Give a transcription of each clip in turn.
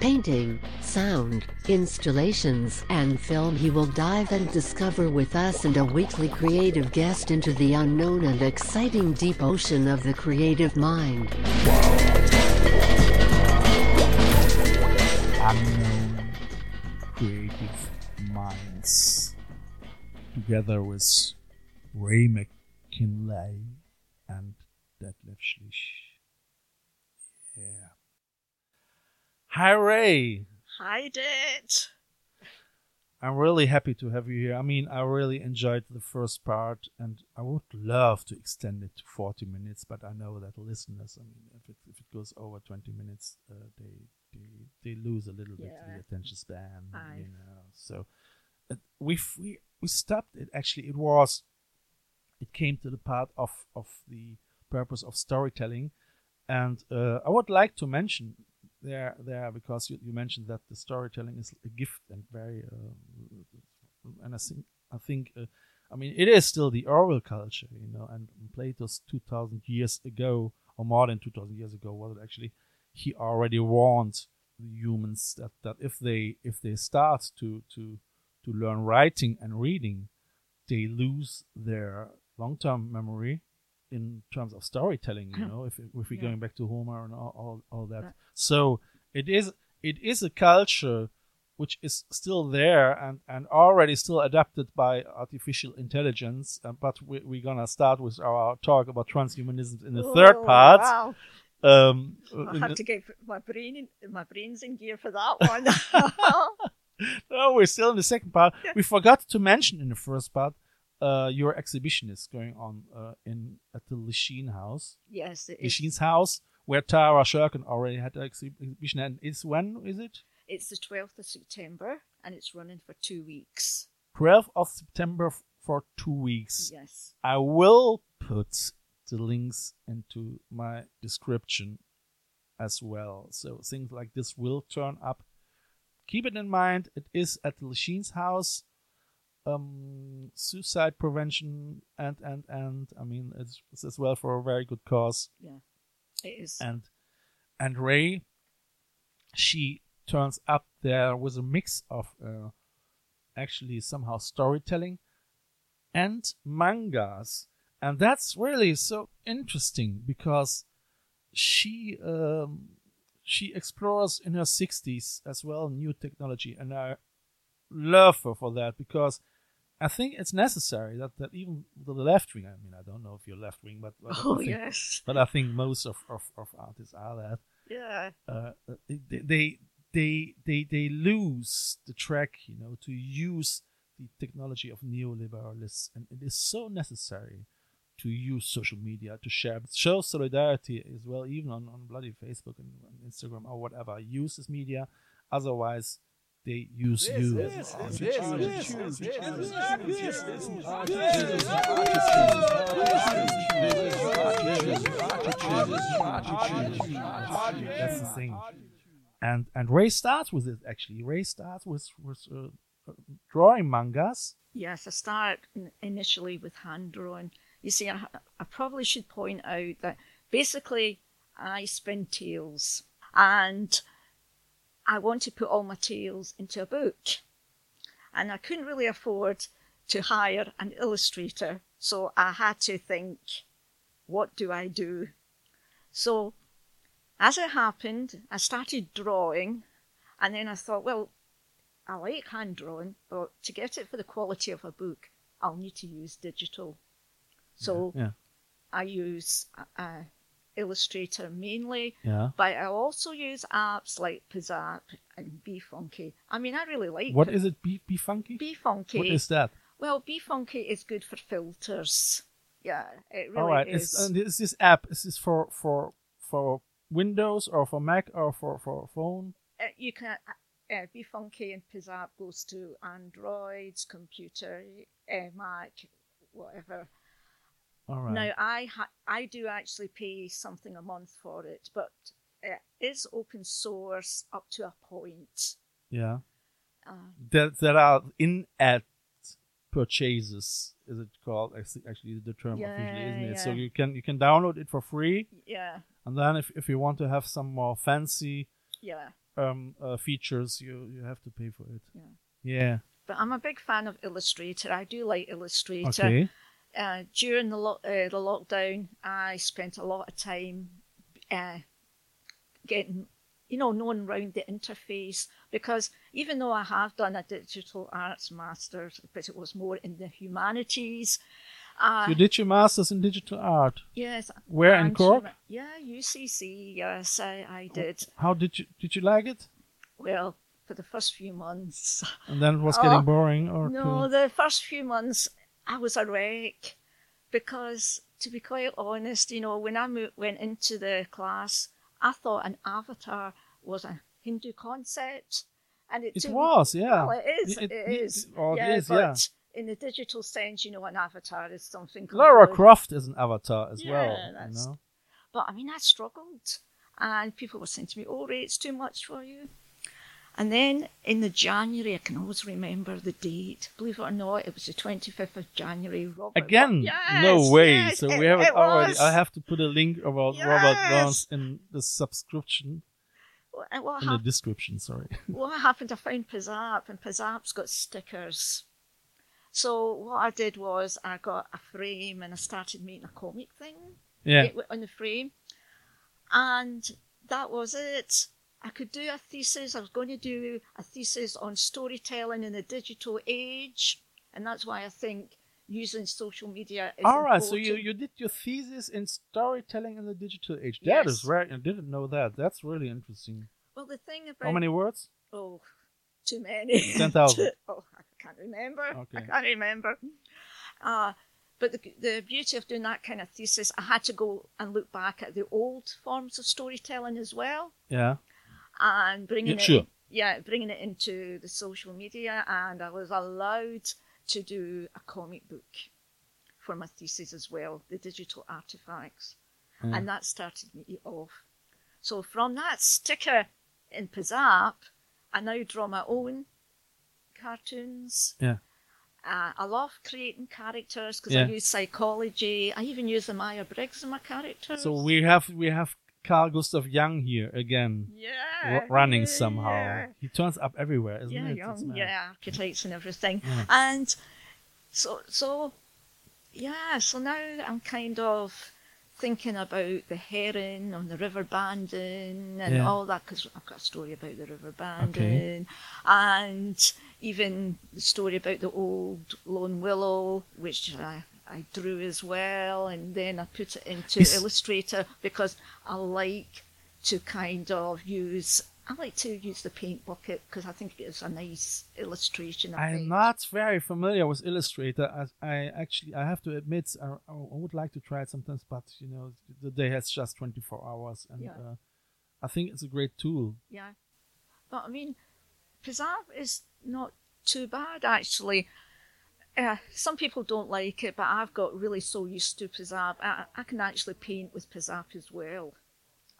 painting, sound, installations, and film, he will dive and discover with us and a weekly creative guest into the unknown and exciting deep ocean of the creative mind. Unknown creative minds. Together with Ray McKinlay and Detlef Schlich. Yeah. Hi, Ray. Hi, Det. I'm really happy to have you here. I mean, I really enjoyed the first part, and I would love to extend it to 40 minutes, but I know that listeners, I mean, if it goes over 20 minutes, they lose a little bit of the attention span. You know. So we stopped it. Actually, it came to the part of the purpose of storytelling, and I would like to mention. There, because you mentioned that the storytelling is a gift and very, and I think, I mean, it is still the oral culture, you know, and Plato's 2,000 years ago, or more than 2,000 years ago, was it actually, he already warned the humans that if they start to learn writing and reading, they lose their long-term memory. In terms of storytelling, you know, if we're going back to Homer and all that, so it is a culture which is still there and already still adapted by artificial intelligence. But we're gonna start with our talk about transhumanism in the third part. Wow. I have to get my brains in gear for that one. No, we're still in the second part. We forgot to mention in the first part. Your exhibition is going on at the Lachine House. Yes, it is. Lachine's House, where Tara Sherkin already had an exhibition. And when is it? It's the 12th of September, and it's running for 2 weeks. 12th of September for 2 weeks. Yes. I will put the links into my description as well. So things like this will turn up. Keep it in mind. It is at the Lachine's House. Suicide prevention and I mean it's as well for a very good cause. Yeah, it is. And Ray, she turns up there with a mix of actually somehow storytelling and mangas, and that's really so interesting because she explores in her 60s as well new technology, and I love her for that because. I think it's necessary that even the left wing, I mean, I don't know if you're left wing, but I think most of artists are that. Yeah. They lose the track, you know, to use the technology of neoliberalists, and it is so necessary to use social media to show solidarity as well, even on bloody Facebook and Instagram or whatever. Use this media, otherwise. They use you. That's the thing. And Ray starts with it, actually. Ray starts with drawing mangas. Yes, I start initially with hand-drawing. You see, I probably should point out that basically I spin tales and... I want to put all my tales into a book, and I couldn't really afford to hire an illustrator, so I had to think, what do I do? So as it happened, I started drawing, and then I thought, well, I like hand drawing, but to get it for the quality of a book, I'll need to use digital. So I use Illustrator mainly, but I also use apps like Pizap and Be Funky. I mean, I really like What is it, Be Funky? Be Funky. What is that? Well, Be Funky is good for filters. Yeah, it really is. All right, is this app, is this for Windows or for Mac or for phone? you can Be Funky and Pizap goes to Androids, computer, Mac, whatever. All right. Now I do actually pay something a month for it, but it is open source up to a point. Yeah. There are in-app purchases, is it called? Actually, the term officially, isn't it? Yeah. So you can download it for free. Yeah. And then if you want to have some more fancy features, you have to pay for it. Yeah. Yeah. But I'm a big fan of Illustrator. I do like Illustrator. Okay. During the lockdown, I spent a lot of time getting, knowing around the interface, because even though I have done a digital arts master's, but it was more in the humanities. You did your master's in digital art? Yes. Where, in Cork? Yeah, UCC, yes, I did. How did you like it? Well, for the first few months. And then it was getting boring? The first few months, I was a wreck, because, to be quite honest, when I went into the class, I thought an avatar was a Hindu concept, and it was, yeah. Well, it is. But in the digital sense, an avatar is something. Lara Croft is an avatar as well. That's, but I mean, I struggled, and people were saying to me, "Oh, Ray, it's too much for you." And then in the January, I can always remember the date. Believe it or not, it was the 25th of January. Robert again? Yes, no way. Yes, so we have it already. Was. I have to put a link about Robert Burns in the subscription. The description, sorry. What happened, I found Pizap, and Pizap's got stickers. So what I did was I got a frame and I started making a comic thing on the frame. And that was it. I could do a thesis. I was going to do a thesis on storytelling in the digital age. And that's why I think using social media is important. All right, so you did your thesis in storytelling in the digital age. Yes. That is right. I didn't know that. That's really interesting. Well, the thing about... How many words? Oh, too many. 10,000. I can't remember. Okay. But the beauty of doing that kind of thesis, I had to go and look back at the old forms of storytelling as well. Yeah. And bringing it into the social media, and I was allowed to do a comic book for my thesis as well, the digital artifacts, and that started me off. So from that sticker in Pizap, I now draw my own cartoons. Yeah, I love creating characters because I use psychology. I even use the Myers-Briggs in my characters. So we have. Carl Gustav Young here again, running somehow. Yeah. He turns up everywhere, isn't it? Young, architects and everything. Yeah. And so now I'm kind of thinking about the heron on the River Bandon and all that, because I've got a story about the River Bandon, and even the story about the old Lone Willow, which I drew as well, and then I put it into Illustrator because I like to use the paint bucket because I think it's a nice illustration. I'm not very familiar with Illustrator. I have to admit, I would like to try it sometimes, but the day has just 24 hours, and I think it's a great tool. Yeah, but I mean, Pizap is not too bad actually. Some people don't like it, but I've got really so used to Pizap. I can actually paint with Pizap as well.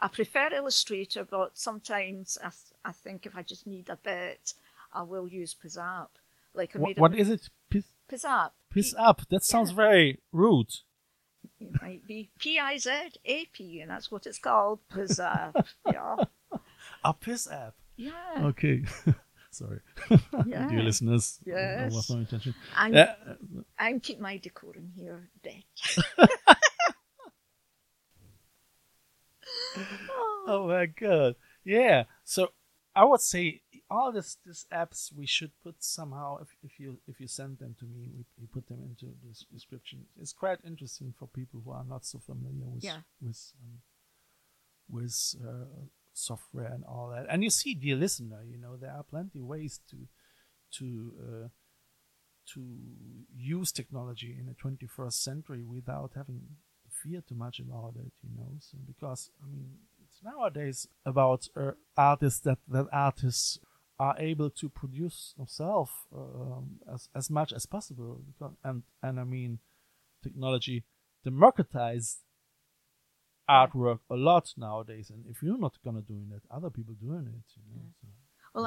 I prefer Illustrator, but sometimes I think if I just need a bit, I will use Pizap. Like what is it? Pizap. Pizap. That sounds very rude. It might be Pizap, and that's what it's called. Pizap. Yeah. A Pizap. Yeah. Okay. Sorry, dear listeners. Yes. I'm keep my decorum here dead. Oh my God. Yeah. So I would say all these apps we should put somehow, if you send them to me, we put them into this description. It's quite interesting for people who are not so familiar with software and all that. And you see, dear listener, there are plenty of ways to use technology in the 21st century without having to fear too much about it, so because I mean, it's nowadays about artists that artists are able to produce themselves as much as possible, and I mean, technology democratized artwork a lot nowadays, and if you're not gonna doing it, other people doing it. You know, so. Well,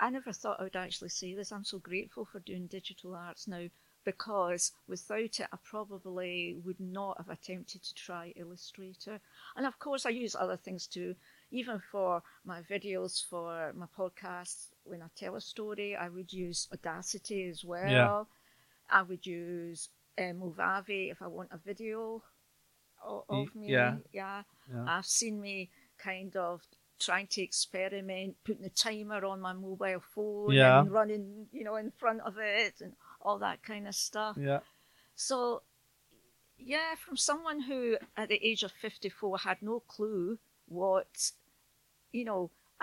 I never thought I would actually say this. I'm so grateful for doing digital arts now, because without it, I probably would not have attempted to try Illustrator. And of course, I use other things too, even for my videos, for my podcasts. When I tell a story, I would use Audacity as well. Yeah. I would use Movavi if I want a video of me. Yeah. I've seen me kind of trying to experiment, putting a timer on my mobile phone and running, in front of it and all that kind of stuff. Yeah. So, from someone who at the age of 54 had no clue what, I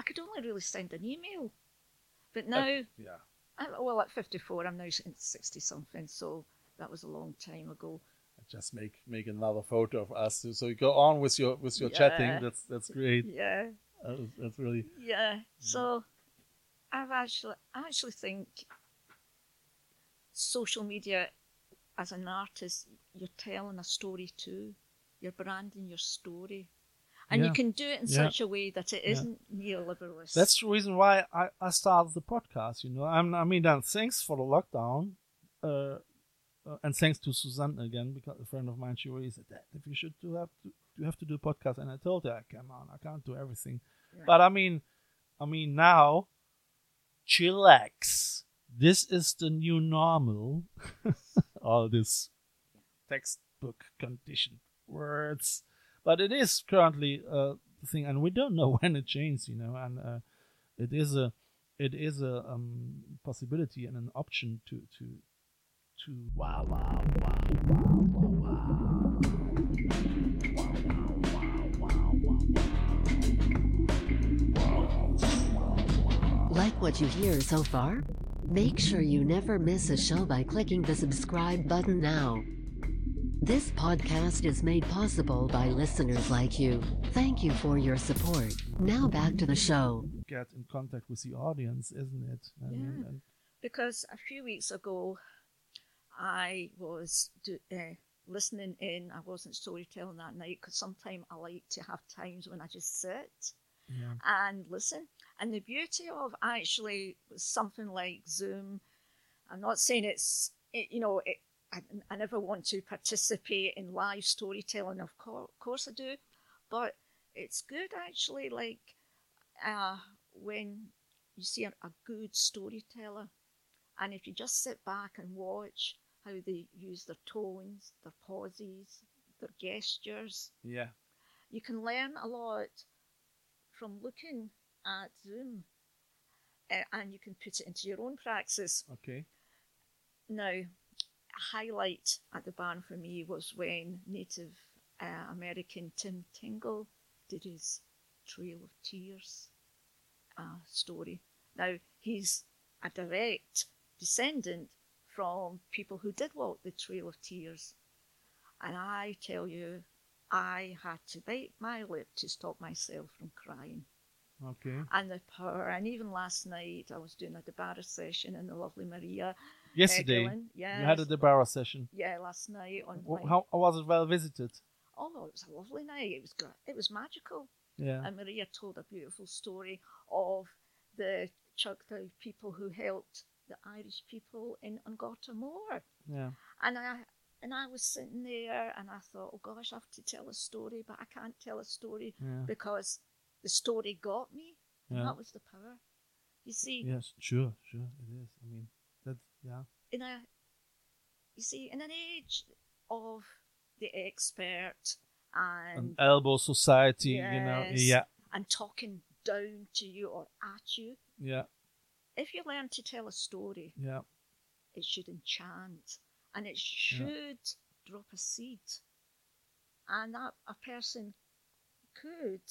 could only really send an email. But now, at 54, I'm now 60 something, so that was a long time ago. Just make another photo of us, so you go on with your chatting. That's great. Yeah. That's really. Yeah. So, I actually think social media, as an artist, you're telling a story too. You're branding your story, and you can do it in such a way that it isn't neoliberalist. That's the reason why I started the podcast. Thanks for the lockdown. And thanks to Suzanne again, because a friend of mine, she always said that if you should you have to do a podcast. And I told her, come on, I can't do everything. Yeah. But I mean now, chillax. This is the new normal. All this textbook conditioned words, but it is currently the thing, and we don't know when it changes. And it is a possibility and an option to wow. Like what you hear so far? Make sure you never miss a show by clicking the subscribe button now. This podcast is made possible by listeners like you. Thank you for your support. Now back to the show. Get in contact with the audience, isn't it? Because a few weeks ago, I was listening in. I wasn't storytelling that night because sometimes I like to have times when I just sit and listen. And the beauty of actually something like Zoom, I'm not saying I never want to participate in live storytelling. Of course I do. But it's good actually, like when you see a good storyteller, and if you just sit back and watch how they use their tones, their pauses, their gestures. Yeah. You can learn a lot from looking at Zoom, and you can put it into your own practice. Okay. Now, a highlight at the barn for me was when Native American Tim Tingle did his Trail of Tears story. Now, he's a direct descendant from people who did walk the Trail of Tears, and I tell you, I had to bite my lip to stop myself from crying. Okay. And the power, and even last night I was doing a Debarra session in the lovely Maria. Yesterday, you had a Debarra session. Yeah, last night on. How was it? Well visited. Oh, it was a lovely night. It was magical. Yeah. And Maria told a beautiful story of the Choctaw people who helped the Irish people in Ungorta Moor. Yeah. And I was sitting there and I thought, oh gosh, I have to tell a story, but I can't tell a story because the story got me. Yeah. And that was the power. You see. Yes, sure, it is. I mean, that's. In an age of the expert and elbow society, and talking down to you or at you. Yeah. If you learn to tell a story, it should enchant and it should drop a seed, and that a person could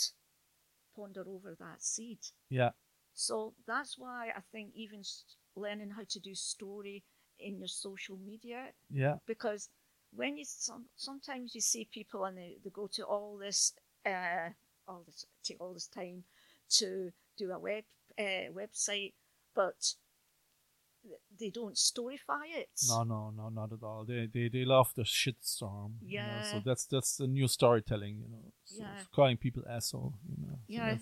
ponder over that seed. Yeah. So that's why I think even learning how to do story in your social media. Yeah. Because when you sometimes you see people and they go to all this all this, take all this time to do a website, but they don't storify it. No, not at all. They love the shitstorm. Yeah. You know? So that's the new storytelling, you know. So yeah. Calling people asshole, you know. Yeah.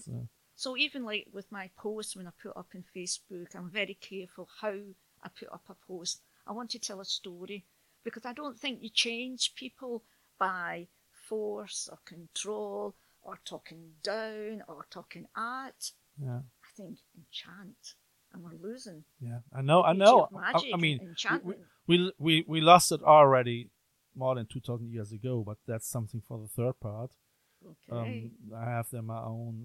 So even like with my posts when I put up in Facebook, I'm very careful how I put up a post. I want to tell a story because I don't think you change people by force or control or talking down or talking at. Yeah. I think enchant. And we're losing. Yeah, I know. I mean, we lost it already more than 2,000 years ago, but that's something for the third part. Okay. I have my own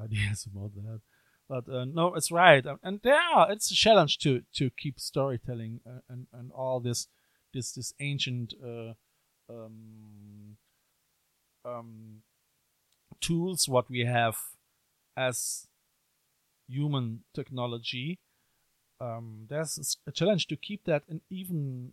ideas about that. But no, it's right. And yeah, it's a challenge to keep storytelling and all this ancient tools what we have as human technology. There's a challenge to keep that, and even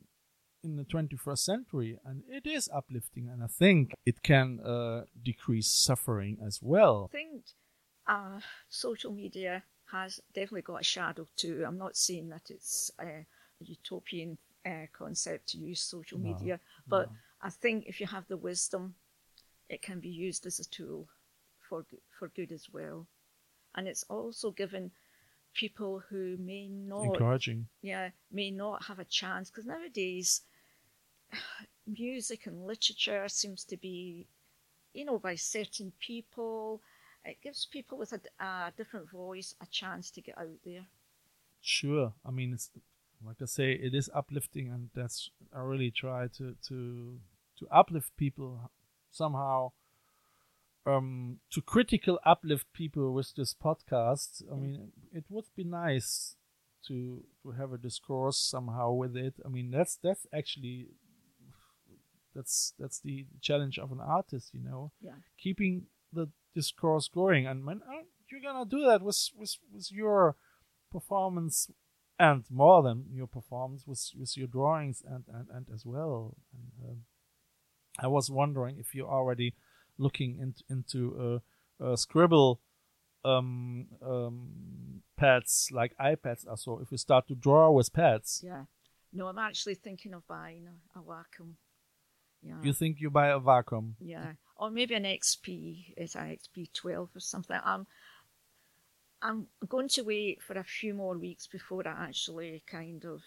in the 21st century, and it is uplifting, and I think it can decrease suffering as well. I think social media has definitely got a shadow too. I'm not saying that it's a utopian concept to use social media, but I think if you have the wisdom, it can be used as a tool for good as well. And it's also given people who may not may not have a chance, because nowadays music and literature seems to be, you know, by certain people. It gives people with a different voice a chance to get out there. Sure, I mean, it's like I say, it is uplifting, and that's I really try to uplift people somehow. To critical uplift people with this podcast. I mean, it would be nice to have a discourse somehow with it. I mean, that's the challenge of an artist, you know. Yeah. Keeping the discourse going, and when you're gonna do that with your performance, and more than your performance, with your drawings and as well. And, I was wondering if you already looking into scribble pads, like iPads or so, if you start to draw with pads. Yeah. No, I'm actually thinking of buying a Wacom. Yeah. You think you buy a Wacom? Yeah. Or maybe an XP, it's an XP12 or something. I'm going to wait for a few more weeks before I actually kind of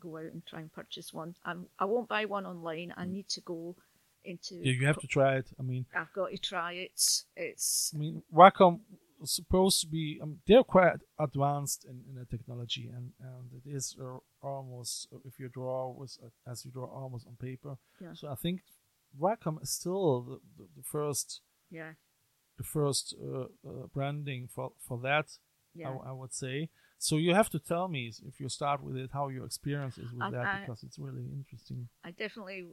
go out and try and purchase one. I won't buy one online. I need to go into you have to try it. I mean, I've got to try it. It's I mean, Wacom is supposed to be they're quite advanced in the technology, and it is almost, if you draw as you draw, almost on paper. Yeah. So I think Wacom is still the first branding for that. Yeah. I would say. So you have to tell me if you start with it how your experience is with that, because it's really interesting. I definitely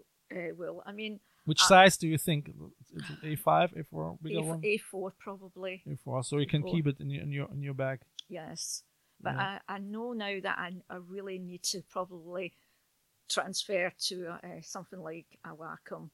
will. I mean, which size do you think? It's an A5, A4, bigger one? A4 probably. A4, so you can keep it in your bag. Yes, but yeah. I know now that I really need to probably transfer to something like a Wacom,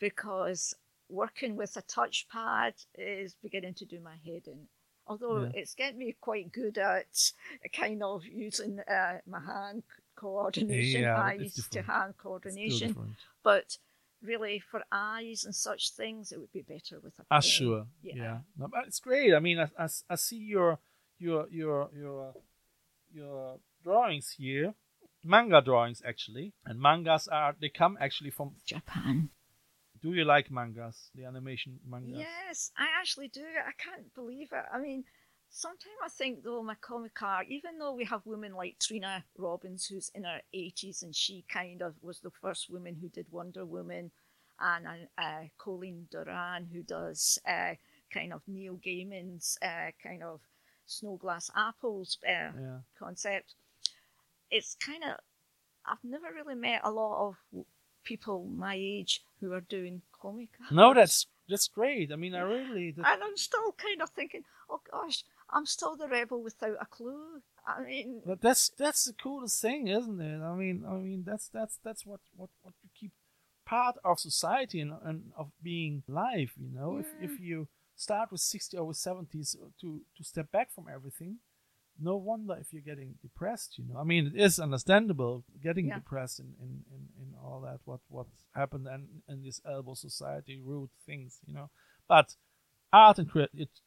because working with a touchpad is beginning to do my head in. Although it's getting me quite good at kind of using my hand coordination, eyes to hand coordination. But really, for eyes and such things, it would be better with a pen. Sure, yeah. No, but it's great. I mean, I see your drawings here, manga drawings actually, and mangas they come actually from Japan. Do you like mangas, the animation mangas? Yes, I actually do. I can't believe it. I mean, sometimes I think, though, my comic art, even though we have women like Trina Robbins, who's in her 80s, and she kind of was the first woman who did Wonder Woman, and Colleen Duran, who does kind of Neil Gaiman's kind of Snowglass Apples concept. It's kind of, I've never really met a lot of people my age who are doing comic art. No, that's great. I mean, I really... And I'm still kind of thinking, oh gosh, I'm still the rebel without a clue. I mean... But that's the coolest thing, isn't it? I mean, that's what you keep part of society and of being alive, you know? Yeah. If you start with 60 or with 70s to step back from everything, no wonder if you're getting depressed, you know. I mean, it is understandable getting depressed in all that, what happened in this elbow society, rude things, you know. But art and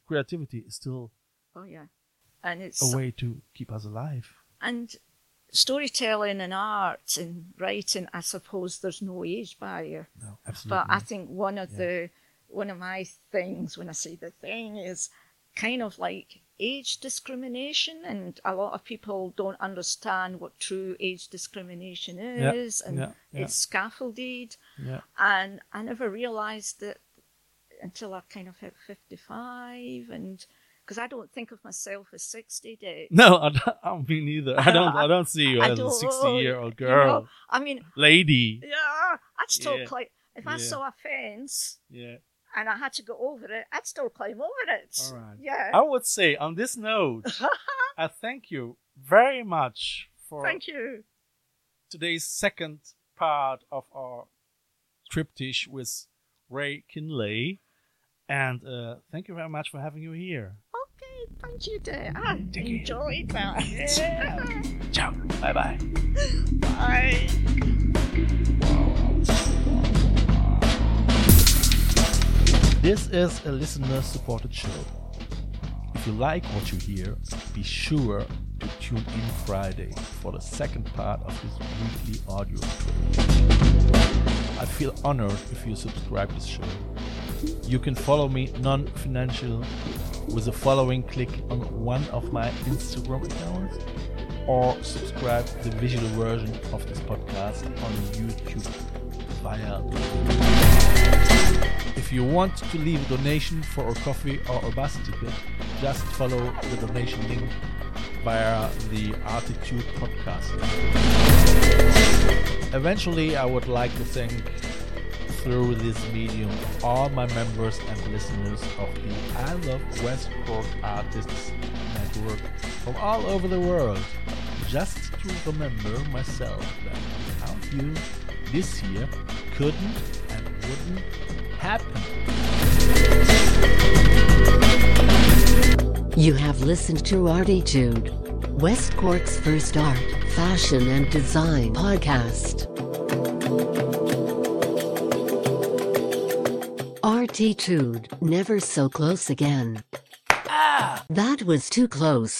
creativity is still and it's a way to keep us alive. And storytelling and art and writing, I suppose there's no age barrier. No, absolutely. But I think one of my things when I say the thing is kind of like age discrimination, and a lot of people don't understand what true age discrimination is, it's scaffolded. Yeah. And I never realized that until I kind of hit 55, and because I don't think of myself as 60, Dick. No, I don't mean either. I don't see you as a 60-year-old girl. You know, I mean, lady. Yeah, I'd still climb. If I saw a fence, and I had to go over it, I'd still climb over it. All right. Yeah. I would say on this note, I thank you very much for today's second part of our triptych with Ray McKinlay, and thank you very much for having you here. Okay, thank you, dear. I enjoyed that. Yeah. Ciao. Bye-bye. Bye. This is a listener-supported show. If you like what you hear, be sure to tune in Friday for the second part of this weekly audio trip. I feel honored if you subscribe to this show. You can follow me non-financial with the following click on one of my Instagram accounts, or subscribe to the visual version of this podcast on YouTube via. If you want to leave a donation for a coffee or a bus ticket, just follow the donation link via the ArTEEtude podcast. Eventually, I would like to thank through this medium all my members and listeners of the I Love West Cork Artists Network from all over the world. Just to remember myself that without you, this year couldn't and wouldn't happen. You have listened to ArTEEtude, West Cork's first art, fashion and design podcast. ArTEEtude, never so close again. Ah! That was too close.